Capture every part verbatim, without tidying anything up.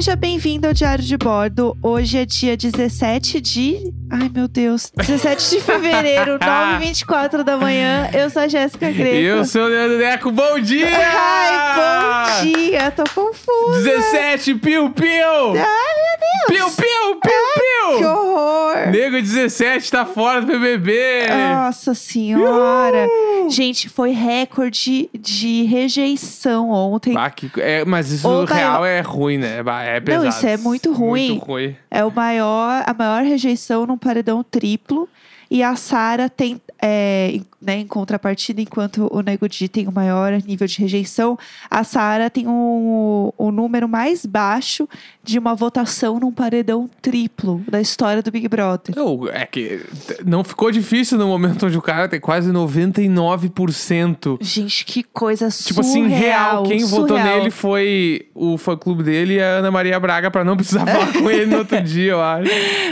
Seja bem-vindo ao Diário de Bordo. Hoje é dia dezessete de... Ai, meu Deus. dezessete de fevereiro, nove e vinte e quatro da manhã. Eu sou a Jéssica Greco. E eu sou o Leandro Neco. Bom dia! Ai, bom dia. Tô confusa. dezessete, piu, piu. Ai, meu Deus. Piu, piu, piu, ai, piu. Que horror. Nego dezessete tá fora do B B B. Nossa senhora. Uhul. Gente, foi recorde de rejeição ontem. Ah, que... é, mas isso no real é ruim, né? É pesado. Não, isso é muito ruim. Muito ruim. É o maior, a maior rejeição num paredão triplo. E a Sara tem, é, né, em contrapartida, enquanto o Nego Di tem o maior nível de rejeição, a Sara tem o um, um número mais baixo de uma votação num paredão triplo da história do Big Brother. Não, é que não ficou difícil no momento onde o cara tem quase noventa e nove por cento. Gente, que coisa surreal. Tipo assim, real. Quem surreal. votou nele foi o fã-clube dele e a Ana Maria Braga, pra não precisar falar com ele no outro dia, eu acho.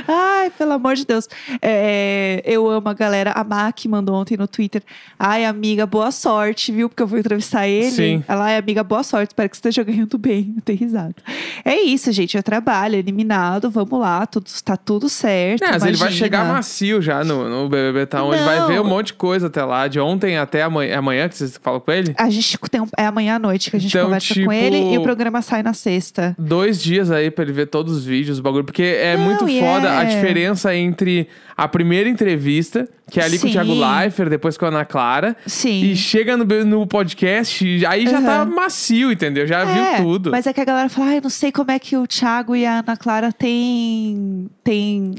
Ai, pelo amor de Deus. É... Eu amo a galera. A Maki mandou ontem no Twitter. Ai, amiga, boa sorte, viu? Porque eu vou entrevistar ele. Sim. Ela, ai, amiga, boa sorte. Espero que você esteja ganhando bem. Eu tenho risada. É isso, gente. Eu trabalho, eliminado. Vamos lá. Tudo, tá tudo certo. Não, mas ele vai chegar macio já no, no B B B. Tá? Ele vai ver um monte de coisa até lá. De ontem até amanhã. É amanhã que vocês falam com ele? A gente tem um, é amanhã à noite que a gente então, conversa tipo, com ele. E o programa sai na sexta. Dois dias aí pra ele ver todos os vídeos, o bagulho. Porque é Não, muito foda é. a diferença entre a primeira entrevista Entrevista, que é ali Sim. com o Tiago Leifert, depois com a Ana Clara. Sim. E chega no, no podcast, e aí já uhum. tá macio, entendeu? Já é, viu tudo. Mas é que a galera fala, ai, ah, não sei como é que o Tiago e a Ana Clara tem... tem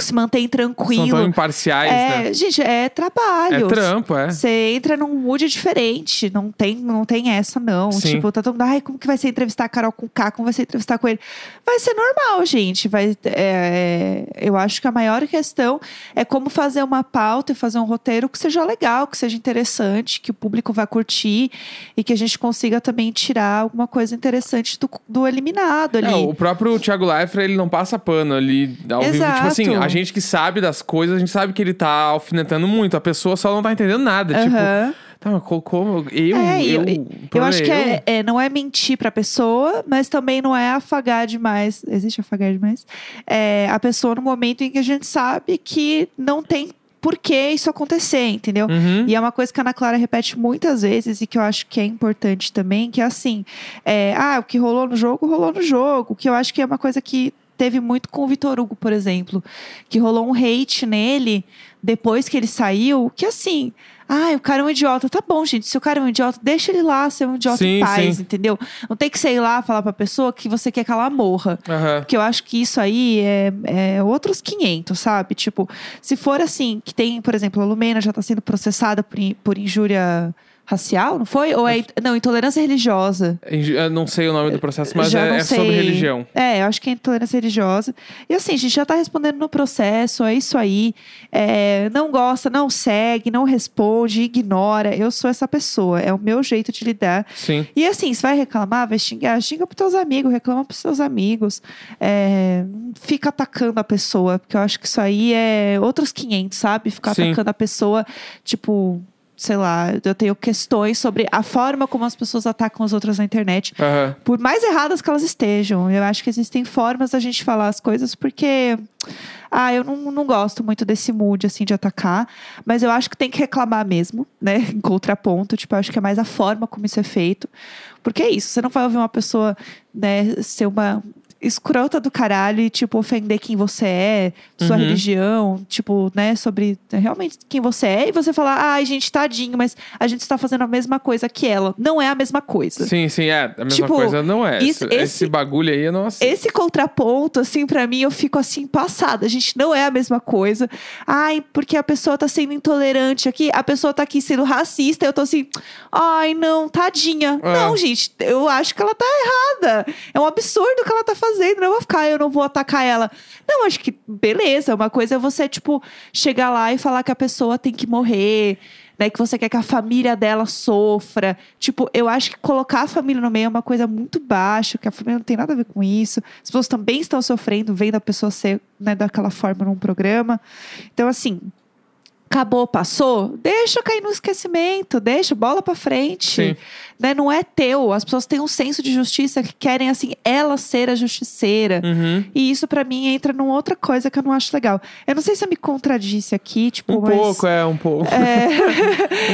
se mantém tranquilo. São tão imparciais, é, né? Gente, é trabalho. É trampo, é. Você entra num mood diferente. Não tem, não tem essa, não. Sim. Tipo, tá todo mundo, ai, como que vai ser entrevistar a Carol com o Kuká? Como vai ser entrevistar com ele? Vai ser normal, gente. Vai, é, eu acho que a maior questão é como fazer uma pauta e fazer um roteiro que seja legal, que seja interessante, que o público vá curtir e que a gente consiga também tirar alguma coisa interessante do, do eliminado ali. É, o próprio Tiago Leifert, ele não passa pano ali ao Exato. vivo. Tipo assim, a gente que sabe das coisas, a gente sabe que ele tá alfinetando muito. A pessoa só não tá entendendo nada. Uhum. Tipo... Tá, como eu, é, eu, eu, eu acho que eu... É, é, não é mentir pra pessoa, mas também não é afagar demais. Existe afagar demais? É, a pessoa no momento em que a gente sabe que não tem por que isso acontecer, entendeu? Uhum. E é uma coisa que a Ana Clara repete muitas vezes e que eu acho que é importante também, que é assim, é, ah, o que rolou no jogo, rolou no jogo. Que eu acho que é uma coisa que teve muito com o Vitor Hugo, por exemplo, que rolou um hate nele depois que ele saiu, que assim... Ai, o cara é um idiota. Tá bom, gente. Se o cara é um idiota, deixa ele lá ser um idiota sim, em paz, sim. entendeu? Não tem que ser ir lá falar pra pessoa que você quer que ela morra. Uhum. Porque eu acho que isso aí é, é outros quinhentos, sabe? Tipo, se for assim, que tem, por exemplo, a Lumena já tá sendo processada por, por injúria... racial, não foi? Ou é... Não, intolerância religiosa. Eu não sei o nome do processo, mas é, é sobre religião. É, eu acho que é intolerância religiosa. E assim, a gente já tá respondendo no processo, é isso aí. É, não gosta, não segue, não responde, ignora. Eu sou essa pessoa, é o meu jeito de lidar. Sim. E assim, você vai reclamar, vai xingar, xinga pros teus amigos, reclama pros seus amigos. É, fica atacando a pessoa, porque eu acho que isso aí é outros quinhentos, sabe? Ficar Sim. atacando a pessoa, tipo... Sei lá, eu tenho questões sobre a forma como as pessoas atacam as outras na internet. Uhum. Por mais erradas que elas estejam. Eu acho que existem formas da gente falar as coisas, porque... Ah, eu não, não gosto muito desse mood, assim, de atacar. Mas eu acho que tem que reclamar mesmo, né? Em contraponto. Tipo, eu acho que é mais a forma como isso é feito. Porque é isso. Você não vai ouvir uma pessoa, né, ser uma... escrota do caralho e, tipo, ofender quem você é, sua uhum. religião, tipo, né, sobre realmente quem você é. E você falar, ai, gente, tadinho, mas a gente está fazendo a mesma coisa que ela. Não é a mesma coisa. Sim, sim, é. A mesma tipo, coisa não é. Isso, esse, esse bagulho aí, eu não aceito. Esse contraponto, assim, pra mim, eu fico assim, passada. A gente não é a mesma coisa. Ai, porque a pessoa tá sendo intolerante aqui, a pessoa tá aqui sendo racista, eu tô assim, ai, não, tadinha. Ah. Não, gente, eu acho que ela tá errada. É um absurdo o que ela tá fazendo. Fazendo, não vou ficar, eu não vou atacar ela. Não, acho que, beleza, uma coisa é você, tipo, chegar lá e falar que a pessoa tem que morrer, né, que você quer que a família dela sofra. Tipo, eu acho que colocar a família no meio é uma coisa muito baixa, que a família não tem nada a ver com isso. As pessoas também estão sofrendo, vendo a pessoa ser, né, daquela forma num programa. Então, assim... acabou, passou, deixa cair no esquecimento, deixa, bola pra frente, né? Não é teu. As pessoas têm um senso de justiça que querem, assim, ela ser a justiceira. Uhum. E isso pra mim entra numa outra coisa que eu não acho legal. Eu não sei se eu me contradisse aqui, tipo... Um mas, pouco, é, um pouco. É,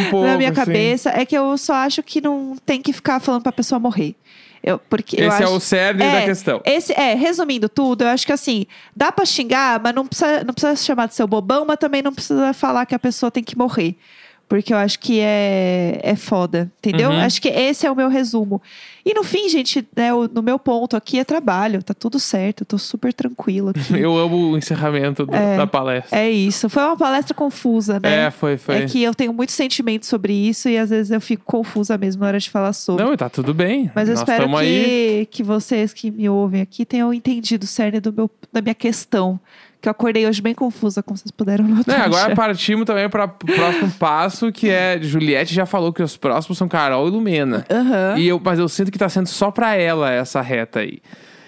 um pouco, na minha cabeça, sim. É que eu só acho que não tem que ficar falando pra pessoa morrer. Eu, porque esse eu acho, é o cerne é, da questão. Esse, é, resumindo tudo, eu acho que assim, dá pra xingar, mas não precisa, não precisa chamar de seu bobão, mas também não precisa falar que a pessoa tem que morrer. Porque eu acho que é, é foda, entendeu? Uhum. Acho que esse é o meu resumo. E no fim, gente, né, o, no meu ponto aqui é trabalho. Tá tudo certo, eu tô super tranquila aqui. Eu amo o encerramento do, é, da palestra. É isso, foi uma palestra confusa, né? É, foi, foi. É que eu tenho muito sentimento sobre isso e às vezes eu fico confusa mesmo na hora de falar sobre. Não, tá tudo bem. Mas eu Nós espero que, aí... que vocês que me ouvem aqui tenham entendido o cerne do meu, da minha questão. Que eu acordei hoje bem confusa, como vocês puderam notar. É, agora partimos também para o próximo passo, que é... Juliette já falou que os próximos são Carol e Lumena. Uhum. E eu, mas eu sinto que tá sendo só para ela essa reta aí.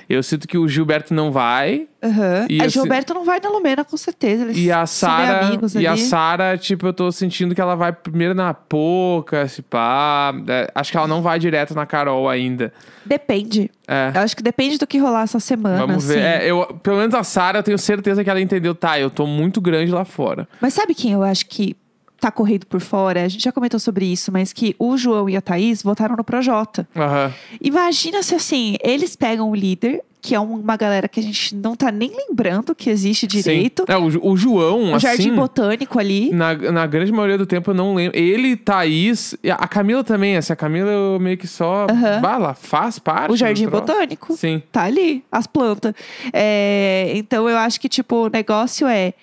Eu sinto que o Gilberto não vai. Uhum. E a Gilberto não vai na Lumena, com certeza. Eles e a Sara, amigos ali. E a Sara, tipo, eu tô sentindo que ela vai primeiro na Pocah, se pá. Acho que ela não vai direto na Carol ainda. Depende. É. Eu acho que depende do que rolar essa semana. Vamos ver. Assim. É, eu, pelo menos a Sara, eu tenho certeza que ela entendeu. Tá, eu tô muito grande lá fora. Mas sabe quem eu acho que tá corrido por fora? A gente já comentou sobre isso, mas que o João e a Thaís votaram no Projota. Uhum. Imagina se assim, eles pegam o líder, que é uma galera que a gente não tá nem lembrando que existe direito. É, o, o João, o assim... O Jardim Botânico ali. Na, na grande maioria do tempo eu não lembro. Ele, Thaís... A Camila também, assim. A Camila eu meio que só... Uhum. Bala, faz parte. O Jardim Botânico. Sim. Tá ali, as plantas. É, então eu acho que, tipo, o negócio é...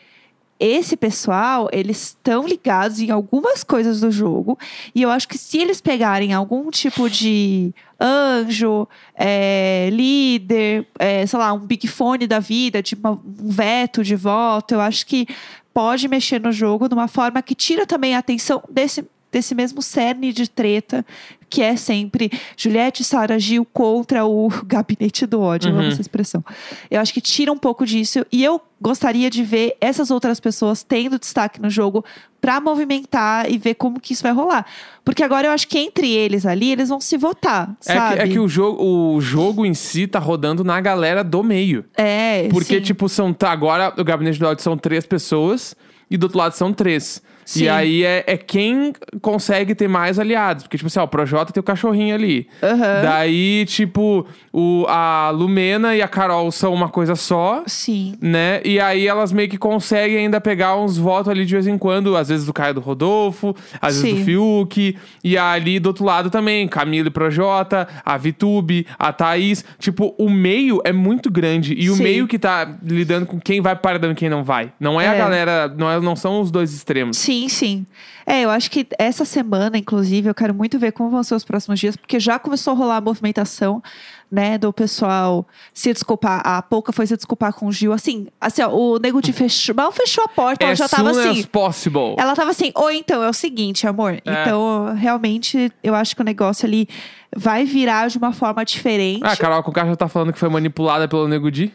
Esse pessoal, eles estão ligados em algumas coisas do jogo. E eu acho que se eles pegarem algum tipo de anjo, é, líder, é, sei lá, um big fone da vida, de uma, um veto de voto, eu acho que pode mexer no jogo de uma forma que tira também a atenção desse... desse mesmo cerne de treta, que é sempre Juliette e Sara Gil contra o gabinete do ódio. Uhum. Eu amo essa expressão. Eu acho que tira um pouco disso. E eu gostaria de ver essas outras pessoas tendo destaque no jogo pra movimentar e ver como que isso vai rolar. Porque agora eu acho que entre eles ali, eles vão se votar, é sabe? Que, é que o jogo, o jogo em si tá rodando na galera do meio. É, porque, sim. tipo, são, tá, agora o gabinete do ódio são três pessoas e do outro lado são três. Sim. E aí é, é quem consegue ter mais aliados. Porque, tipo assim, ó, o Projota tem o cachorrinho ali. Uhum. Daí, tipo, o, a Lumena e a Carol são uma coisa só. Sim. Né? E aí elas meio que conseguem ainda pegar uns votos ali de vez em quando. Às vezes do Caio, do Rodolfo, às Sim. vezes do Fiuk. E ali do outro lado também, Camila e Projota, a Vitube, a Thaís. Tipo, o meio é muito grande. E Sim. o meio que tá lidando com quem vai paredão e quem não vai. Não é, é. a galera, não, é, não são os dois extremos. Sim. Sim, sim. É, eu acho que essa semana, inclusive, eu quero muito ver como vão ser os próximos dias, porque já começou a rolar a movimentação, né, do pessoal se desculpar. A Pocah foi se desculpar com o Gil, assim, assim ó, o Nego Di fechou, mal fechou a porta, ela as já tava assim. As possible. Ela tava assim, ou então, é o seguinte, amor. É. Então, realmente, eu acho que o negócio ali vai virar de uma forma diferente. Ah, a Carol Kuká já tá falando que foi manipulada pelo Nego Di.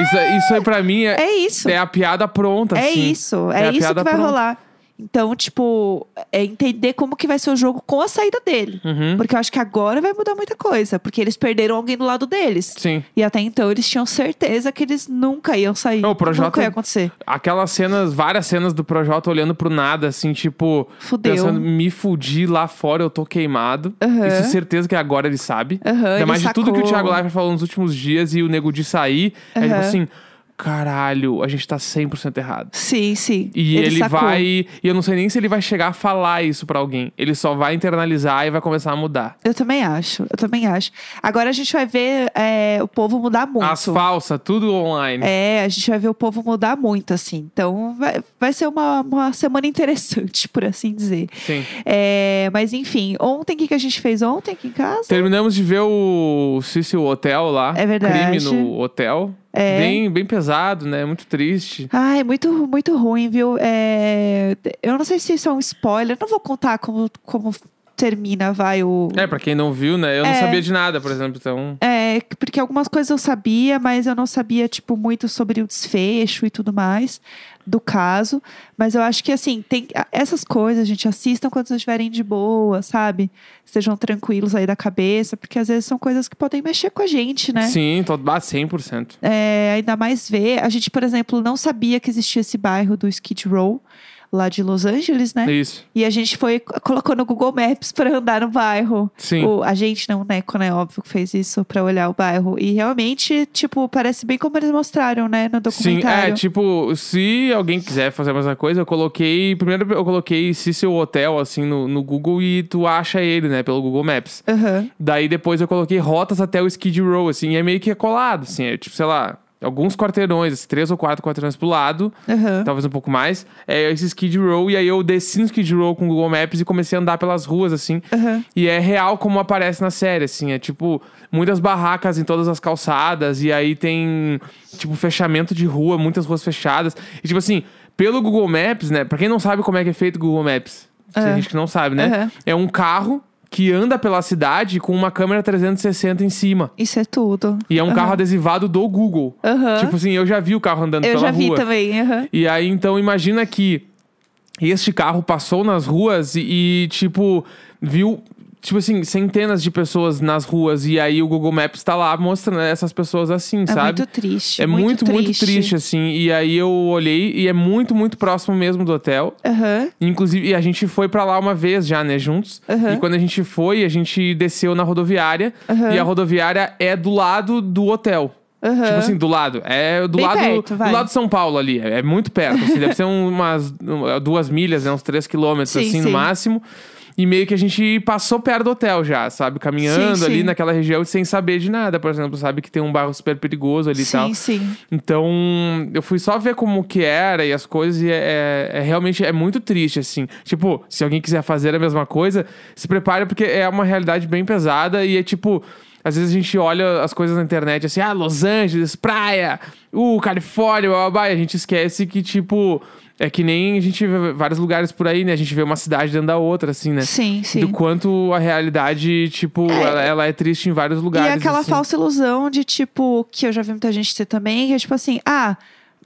Isso, isso aí pra mim é, é, isso. é a piada pronta, É assim. isso, é, é isso que vai pronta. rolar. Então, tipo, é entender como que vai ser o jogo com a saída dele. Uhum. Porque eu acho que agora vai mudar muita coisa. Porque eles perderam alguém do lado deles. Sim. E até então eles tinham certeza que eles nunca iam sair. O Projota, nunca ia acontecer. Aquelas cenas, várias cenas do Projota olhando pro nada, assim, tipo... Fudeu. Pensando, me fudi lá fora, eu tô queimado. Uhum. Isso, certeza que agora ele sabe. Uhum, Ainda ele mais sacou. De tudo que o Tiago Leifert falou nos últimos dias e o Nego Di sair. Uhum. É tipo assim... Caralho, a gente tá cem por cento errado. Sim, sim. E ele, ele vai... E eu não sei nem se ele vai chegar a falar isso pra alguém. Ele só vai internalizar e vai começar a mudar. Eu também acho, eu também acho. Agora a gente vai ver é, o povo mudar muito. As falsas, tudo online. É, a gente vai ver o povo mudar muito, assim. Então vai, vai ser uma, uma semana interessante, por assim dizer. Sim. É, mas enfim, ontem, o que, que a gente fez ontem aqui em casa? Terminamos de ver o Cecil Hotel lá. É verdade. Crime no hotel. É. Bem, bem pesado, né? Muito triste. Ai, muito, muito ruim, viu? É... Eu não sei se isso é um spoiler. Não vou contar como, como termina, vai, o... É, pra quem não viu, né? Eu é, não sabia de nada, por exemplo, então... É, porque algumas coisas eu sabia, mas eu não sabia, tipo, muito sobre o desfecho e tudo mais do caso. Mas eu acho que, assim, tem... Essas coisas, gente, assistam quando vocês estiverem de boa, sabe? Sejam tranquilos aí da cabeça, porque às vezes são coisas que podem mexer com a gente, né? Sim, tô... ah, cem por cento. É, ainda mais ver... A gente, por exemplo, não sabia que existia esse bairro do Skid Row, lá de Los Angeles, né? Isso. E a gente foi, colocou no Google Maps pra andar no bairro. Sim. O, a gente, não, o Neco, né? Óbvio que fez isso pra olhar o bairro. E realmente, tipo, parece bem como eles mostraram, né? No documentário. Sim, é, tipo, se alguém quiser fazer a mesma coisa, eu coloquei... Primeiro eu coloquei Cecil Hotel, assim, no, no Google, e tu acha ele, né? Pelo Google Maps. Uhum. Daí depois eu coloquei rotas até o Skid Row, assim, e é meio que colado, assim. É, tipo, sei lá... Alguns quarteirões, três ou quatro quarteirões pro lado, uhum. Talvez um pouco mais. É esse Skid Row, e aí eu desci no Skid Row com o Google Maps e comecei a andar pelas ruas, assim. Uhum. E é real como aparece na série, assim. É tipo, muitas barracas em todas as calçadas, e aí tem, tipo, fechamento de rua, muitas ruas fechadas. E tipo assim, pelo Google Maps, né? Pra quem não sabe como é que é feito o Google Maps, uhum. Tem gente que não sabe, né? Uhum. É um carro que anda pela cidade com uma câmera trezentos e sessenta em cima. Isso é tudo. E é um uhum. carro adesivado do Google. Uhum. Tipo assim, eu já vi o carro andando eu pela rua. Eu já vi também, uhum. E aí, então, imagina que este carro passou nas ruas e, e tipo, viu... Tipo assim, centenas de pessoas nas ruas. E aí o Google Maps tá lá mostrando essas pessoas assim, é sabe? É muito triste. É muito, muito triste. muito triste, assim. E aí eu olhei e é muito, muito próximo mesmo do hotel. Uhum. Inclusive, e a gente foi pra lá uma vez já, né? Juntos. Uhum. E quando a gente foi, a gente desceu na rodoviária. Uhum. E a rodoviária é do lado do hotel. Uhum. Tipo assim, do lado. É do Bem lado perto, do lado de São Paulo ali. É muito perto. Assim, deve ser umas duas milhas, né? Uns três quilômetros, sim, assim, sim. no máximo. E meio que a gente passou perto do hotel já, sabe? Caminhando sim, sim. ali naquela região sem saber de nada, por exemplo, sabe? Que tem um bairro super perigoso ali sim, e tal. Sim, sim. Então, eu fui só ver como que era e as coisas. E é, é, é realmente, é muito triste, assim. Tipo, se alguém quiser fazer a mesma coisa, se prepare, porque é uma realidade bem pesada. E é tipo... Às vezes a gente olha as coisas na internet, assim... Ah, Los Angeles, praia... Uh, Califórnia, bababá... E a gente esquece que, tipo... É que nem a gente vê vários lugares por aí, né? A gente vê uma cidade dentro da outra, assim, né? Sim, sim. Do quanto a realidade, tipo... É. Ela, ela é triste em vários lugares, e é aquela assim. Falsa ilusão de, tipo... Que eu já vi muita gente ter também... Que é, tipo assim... Ah...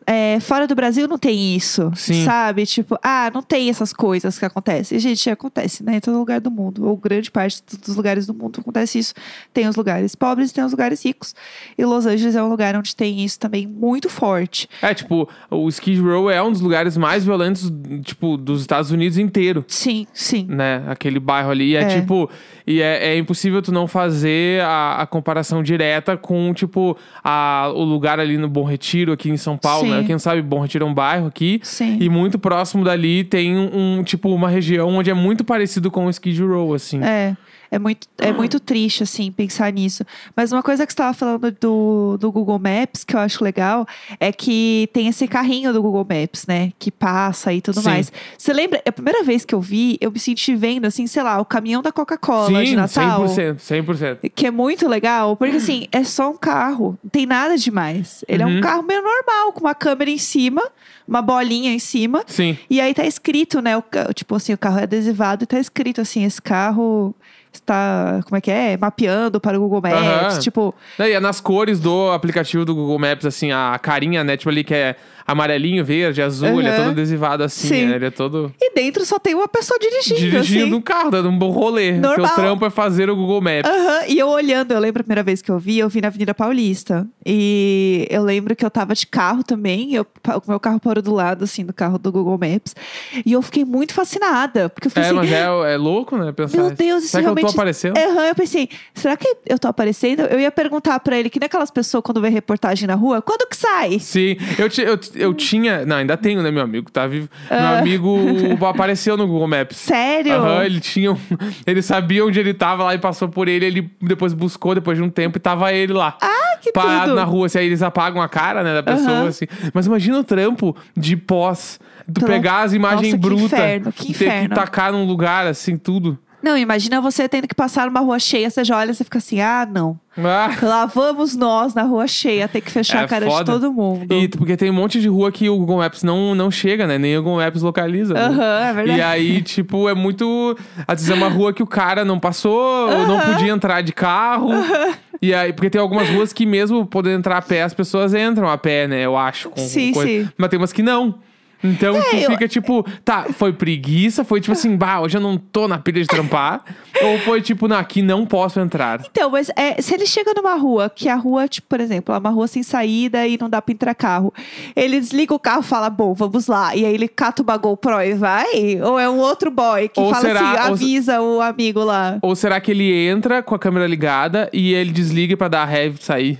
É, fora do Brasil não tem isso, sim. sabe? Tipo, ah, não tem essas coisas que acontecem. E, gente, acontece, né? Em todo lugar do mundo. Ou grande parte dos lugares do mundo acontece isso. Tem os lugares pobres, tem os lugares ricos. E Los Angeles é um lugar onde tem isso também muito forte. É, tipo, o Skid Row é um dos lugares mais violentos, tipo, dos Estados Unidos inteiro. Sim, sim. Né? Aquele bairro ali. E é, é tipo... E é, é impossível tu não fazer a, a comparação direta com, tipo, a, o lugar ali no Bom Retiro, aqui em São Paulo, sim. né? Quem sabe, Bom Retiro é um bairro aqui. Sim. E muito próximo dali tem, um, um tipo, uma região onde é muito parecido com o Skid Row, assim. É, é muito, é muito triste, assim, pensar nisso. Mas uma coisa que você tava falando do, do Google Maps, que eu acho legal, é que tem esse carrinho do Google Maps, né? Que passa e tudo sim. mais. Você lembra? A primeira vez que eu vi, eu me senti vendo, assim, sei lá, o caminhão da Coca-Cola. Sim. De Natal, cem por cento, cem por cento. Que é muito legal, porque assim, é só um carro, não tem nada demais. Ele uhum. é um carro meio normal, com uma câmera em cima, uma bolinha em cima. Sim. E aí tá escrito, né, o, tipo assim, o carro é adesivado e tá escrito assim, esse carro... Está, como é que é? Mapeando para o Google Maps, uhum. tipo... E é nas cores do aplicativo do Google Maps, assim, a carinha, né? Tipo ali que é amarelinho, verde, azul, uhum. ele é todo adesivado assim, sim. né? Ele é todo... E dentro só tem uma pessoa dirigindo, dirigindo assim. Dirigindo um carro, dando um bom rolê. Normal. Porque o trampo é fazer o Google Maps. Aham, uhum. E eu olhando, eu lembro a primeira vez que eu vi, eu vi na Avenida Paulista. E eu lembro que eu tava de carro também, eu, o meu carro parou do lado, assim, do carro do Google Maps. E eu fiquei muito fascinada, porque eu fiquei é, assim... Mas é, é louco, né? Pensar meu Deus, isso realmente... Tô aparecendo? Uhum, eu pensei, será que eu tô aparecendo? Eu ia perguntar pra ele, que nem aquelas pessoas quando vê reportagem na rua, quando que sai? Sim, eu, ti, eu, eu tinha... Não, ainda tenho, né, meu amigo? Tá vivo. Uh... Meu amigo apareceu no Google Maps. Sério? Aham, uhum, ele tinha... Um, ele sabia onde ele tava lá e passou por ele. Ele depois buscou, depois de um tempo, e tava ele lá. Ah, que parado tudo! Na rua, assim, aí eles apagam a cara, né, da pessoa, uhum. assim. Mas imagina o trampo de pós. Tu tô... pegar as imagens brutas. Que inferno, que inferno. Ter que tacar num lugar, assim, tudo. Não, imagina você tendo que passar numa rua cheia. Você já olha e você fica assim, ah, não. Ah. Lá vamos nós na rua cheia, ter que fechar é, a cara foda. de todo mundo. E porque tem um monte de rua que o Google Maps não, não chega, né? Nem o Google Maps localiza. Aham, né? É verdade. E aí, tipo, é muito... Às vezes é uma rua que o cara não passou, uh-huh. não podia entrar de carro. Uh-huh. E aí, porque tem algumas ruas que mesmo podendo entrar a pé, as pessoas entram a pé, né? Eu acho. Com sim, coisa. sim. Mas tem umas que não. Então, é, tu fica eu... tipo, tá, foi preguiça, foi tipo assim, bah, hoje eu não tô na pilha de trampar. Ou foi tipo, não, aqui não posso entrar. Então, mas é, se ele chega numa rua, que a rua, tipo, por exemplo, é uma rua sem saída e não dá pra entrar carro. Ele desliga o carro e fala, bom, vamos lá. E aí ele cata uma GoPro e vai? Ou é um outro boy que ou fala será, assim, avisa ou... o amigo lá. Ou será que ele entra com a câmera ligada e ele desliga pra dar a ré e sair?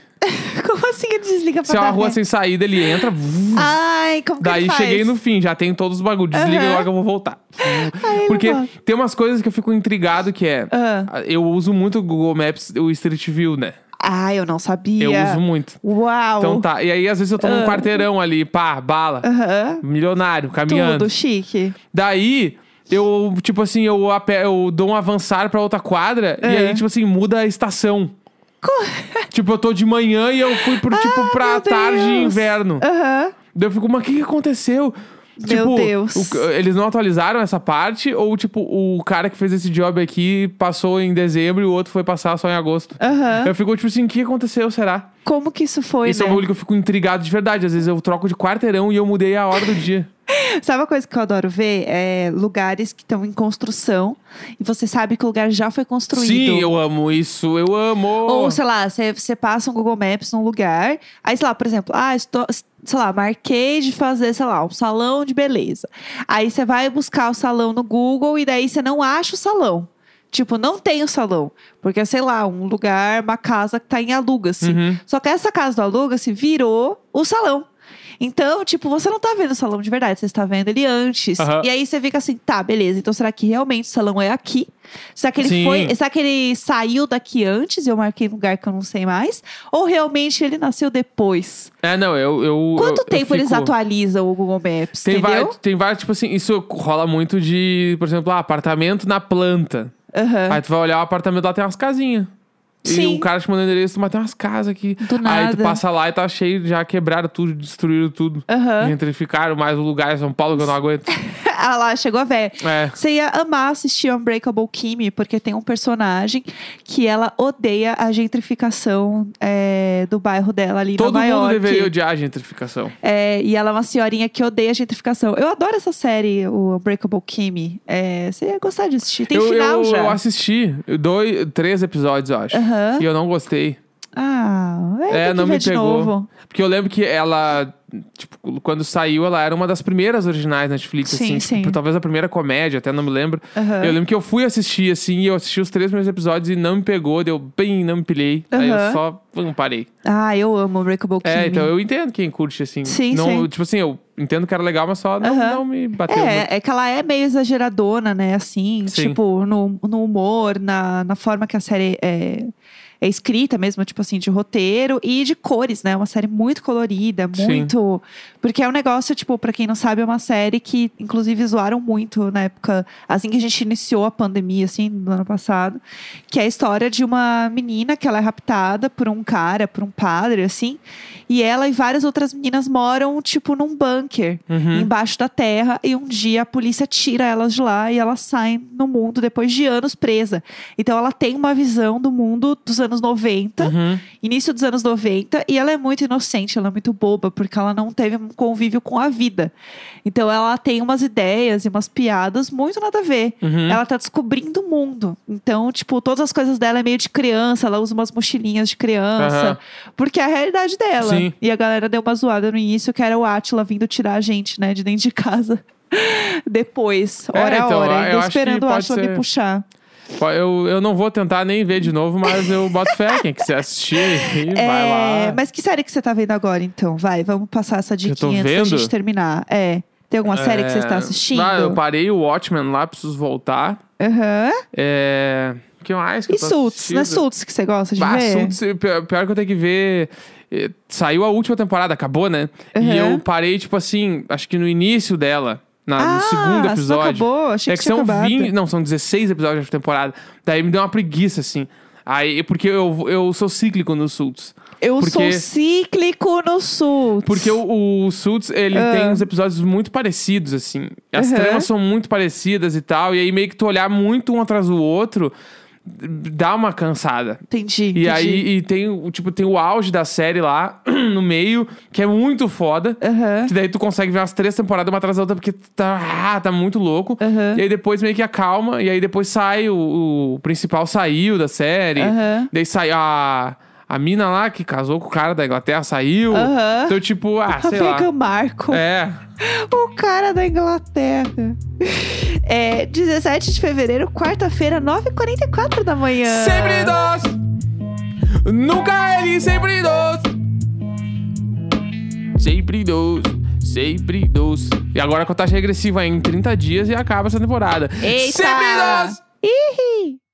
Como assim ele desliga pra se dar Se é uma rua ré? sem saída, ele entra. Ai, como que Daí ele faz? cheguei no fim, já tem todos os bagulhos. Desliga uhum. logo que eu vou voltar. Ai, Porque tem umas coisas que eu fico intrigado que é... Uhum. Eu uso muito o Google Maps, o Street View, né? Ah, eu não sabia. Eu uso muito. Uau. Então tá. E aí, às vezes eu tô uhum. num quarteirão ali, pá, bala. Uhum. Milionário, caminhando. Tudo chique. Daí... Eu, tipo assim, eu, eu dou um avançar pra outra quadra. Uhum. E aí, tipo assim, muda a estação. Tipo, eu tô de manhã e eu fui pro, ah, tipo, pra tarde e inverno. Uhum. Daí eu fico, mas o que, que aconteceu? Meu tipo, Deus. O, eles não atualizaram essa parte? Ou, tipo, o cara que fez esse job aqui passou em dezembro e o outro foi passar só em agosto? Uhum. Eu fico, tipo assim, o que aconteceu, será? Como que isso foi, Isso né? é um bagulho que eu fico intrigado de verdade. Às vezes eu troco de quarteirão e eu mudei a hora do dia. Sabe uma coisa que eu adoro ver? É lugares que estão em construção e você sabe que o lugar já foi construído. Sim, eu amo isso, eu amo! Ou, sei lá, você passa um Google Maps num lugar, aí, sei lá, por exemplo, ah, estou... sei lá, marquei de fazer, sei lá, um salão de beleza. Aí você vai buscar o salão no Google e daí você não acha o salão. Tipo, não tem o salão. Porque, sei lá, um lugar, uma casa que tá em aluga-se. Uhum. Só que essa casa do aluga-se virou o salão. Então, tipo, você não tá vendo o salão de verdade, você está vendo ele antes. Uhum. E aí você fica assim, tá, beleza, então será que realmente o salão é aqui? Será que ele Sim. foi, será que ele saiu daqui antes e eu marquei um lugar que eu não sei mais? Ou realmente ele nasceu depois? É, não, eu... eu Quanto eu, tempo eu fico... eles atualizam o Google Maps, tem entendeu? Vários, tem vários, tipo assim, isso rola muito de, por exemplo, ah, apartamento na planta. Uhum. Aí tu vai olhar o apartamento, lá tem umas casinhas. Sim. E o cara te mandou o endereço, mas tem umas casas aqui. Do nada. Aí tu passa lá e tá cheio, já quebraram tudo, destruíram tudo. Uhum. Gentrificaram mais o lugar em São Paulo que eu não aguento. Ah lá, chegou a véia. É. Você ia amar assistir Unbreakable Kimmy, porque tem um personagem que ela odeia a gentrificação é, do bairro dela ali em Nova York. Todo mundo deveria odiar a gentrificação. É, e ela é uma senhorinha que odeia a gentrificação. Eu adoro essa série, o Unbreakable Kimmy. É, você ia gostar de assistir. Tem eu, final eu, já. Eu assisti dois, três episódios, eu acho. Uhum. E eu não gostei. Ah, é, é não me pegou. Novo. Porque eu lembro que ela, tipo, quando saiu, ela era uma das primeiras originais na Netflix, sim, assim. Sim. Tipo, talvez a primeira comédia, até não me lembro. Uhum. Eu lembro que eu fui assistir, assim, e eu assisti os três primeiros episódios e não me pegou, deu bem, não me pilhei. Uhum. Aí eu só não parei. Ah, eu amo o Unbreakable Kimmy. É, então eu entendo quem curte, assim. Sim, não, sim. Tipo assim, eu entendo que era legal, mas só não, uhum. não me bateu. É, muito. É que ela é meio exageradona, né, assim. Sim. Tipo, no, no humor, na, na forma que a série é... É escrita mesmo, tipo assim, de roteiro e de cores, né? É uma série muito colorida, muito... Sim. Porque é um negócio, tipo, pra quem não sabe, é uma série que, inclusive, zoaram muito na época... Assim que a gente iniciou a pandemia, assim, no ano passado. Que é a história de uma menina que ela é raptada por um cara, por um padre, assim. E ela e várias outras meninas moram, tipo, num bunker, uhum. embaixo da terra. E um dia a polícia tira elas de lá e elas saem no mundo depois de anos presa. Então, ela tem uma visão do mundo dos anos noventa, uhum. início dos anos noventa, e ela é muito inocente, ela é muito boba, porque ela não teve um convívio com a vida. Então ela tem umas ideias e umas piadas muito nada a ver. Uhum. Ela tá descobrindo o mundo. Então, tipo, todas as coisas dela é meio de criança, ela usa umas mochilinhas de criança, uhum. porque é a realidade dela. Sim. E a galera deu uma zoada no início, que era o Átila vindo tirar a gente, né, de dentro de casa. Depois, hora é, então, a hora. Eu tô esperando o Átila ser... me puxar. Eu, eu não vou tentar nem ver de novo, mas eu boto fé, quem quiser assistir, é, vai lá. Mas que série que você tá vendo agora, então? Vai, vamos passar essa diquinha antes da gente terminar. É, tem alguma é... série que você está assistindo? Ah, eu parei o Watchmen lá, preciso voltar. Aham. Uhum. É... O que mais que e eu tô Suits, assistindo? Não é Suits que você gosta de bah, ver? Suits, pior que eu tenho que ver... Saiu a última temporada, acabou, né? Uhum. E eu parei, tipo assim, acho que no início dela... Na, ah, no segundo episódio. Só acabou. Achei é que, que são vinte, não, são dezesseis episódios de temporada. Daí me deu uma preguiça, assim. Aí, porque eu, eu sou cíclico nos Suits. Eu porque, sou cíclico no Suits. Porque o, o Suits, ele uh. tem uns episódios muito parecidos, assim. As uhum. tramas são muito parecidas e tal. E aí meio que tu olhar muito um atrás do outro, dá uma cansada. Entendi, e entendi. Aí e tem, tipo, tem o auge da série lá no meio, que é muito foda. Uhum. Que daí tu consegue ver umas três temporadas uma atrás da outra, porque tá, tá muito louco. Uhum. E aí depois meio que acalma. E aí depois sai o, o principal saiu da série. Uhum. Daí sai a... A mina lá que casou com o cara da Inglaterra saiu. Uhum. Então, tipo, ah, sei lá. Fica o Marco. É. O cara da Inglaterra. É, dezessete de fevereiro, quarta-feira, nove e quarenta e quatro da manhã. Sempre doce. Nunca ele, sempre doce. Sempre doce. Sempre doce. E agora a contagem regressiva é em trinta dias e acaba essa temporada. Eita. Sempre doce. Ih!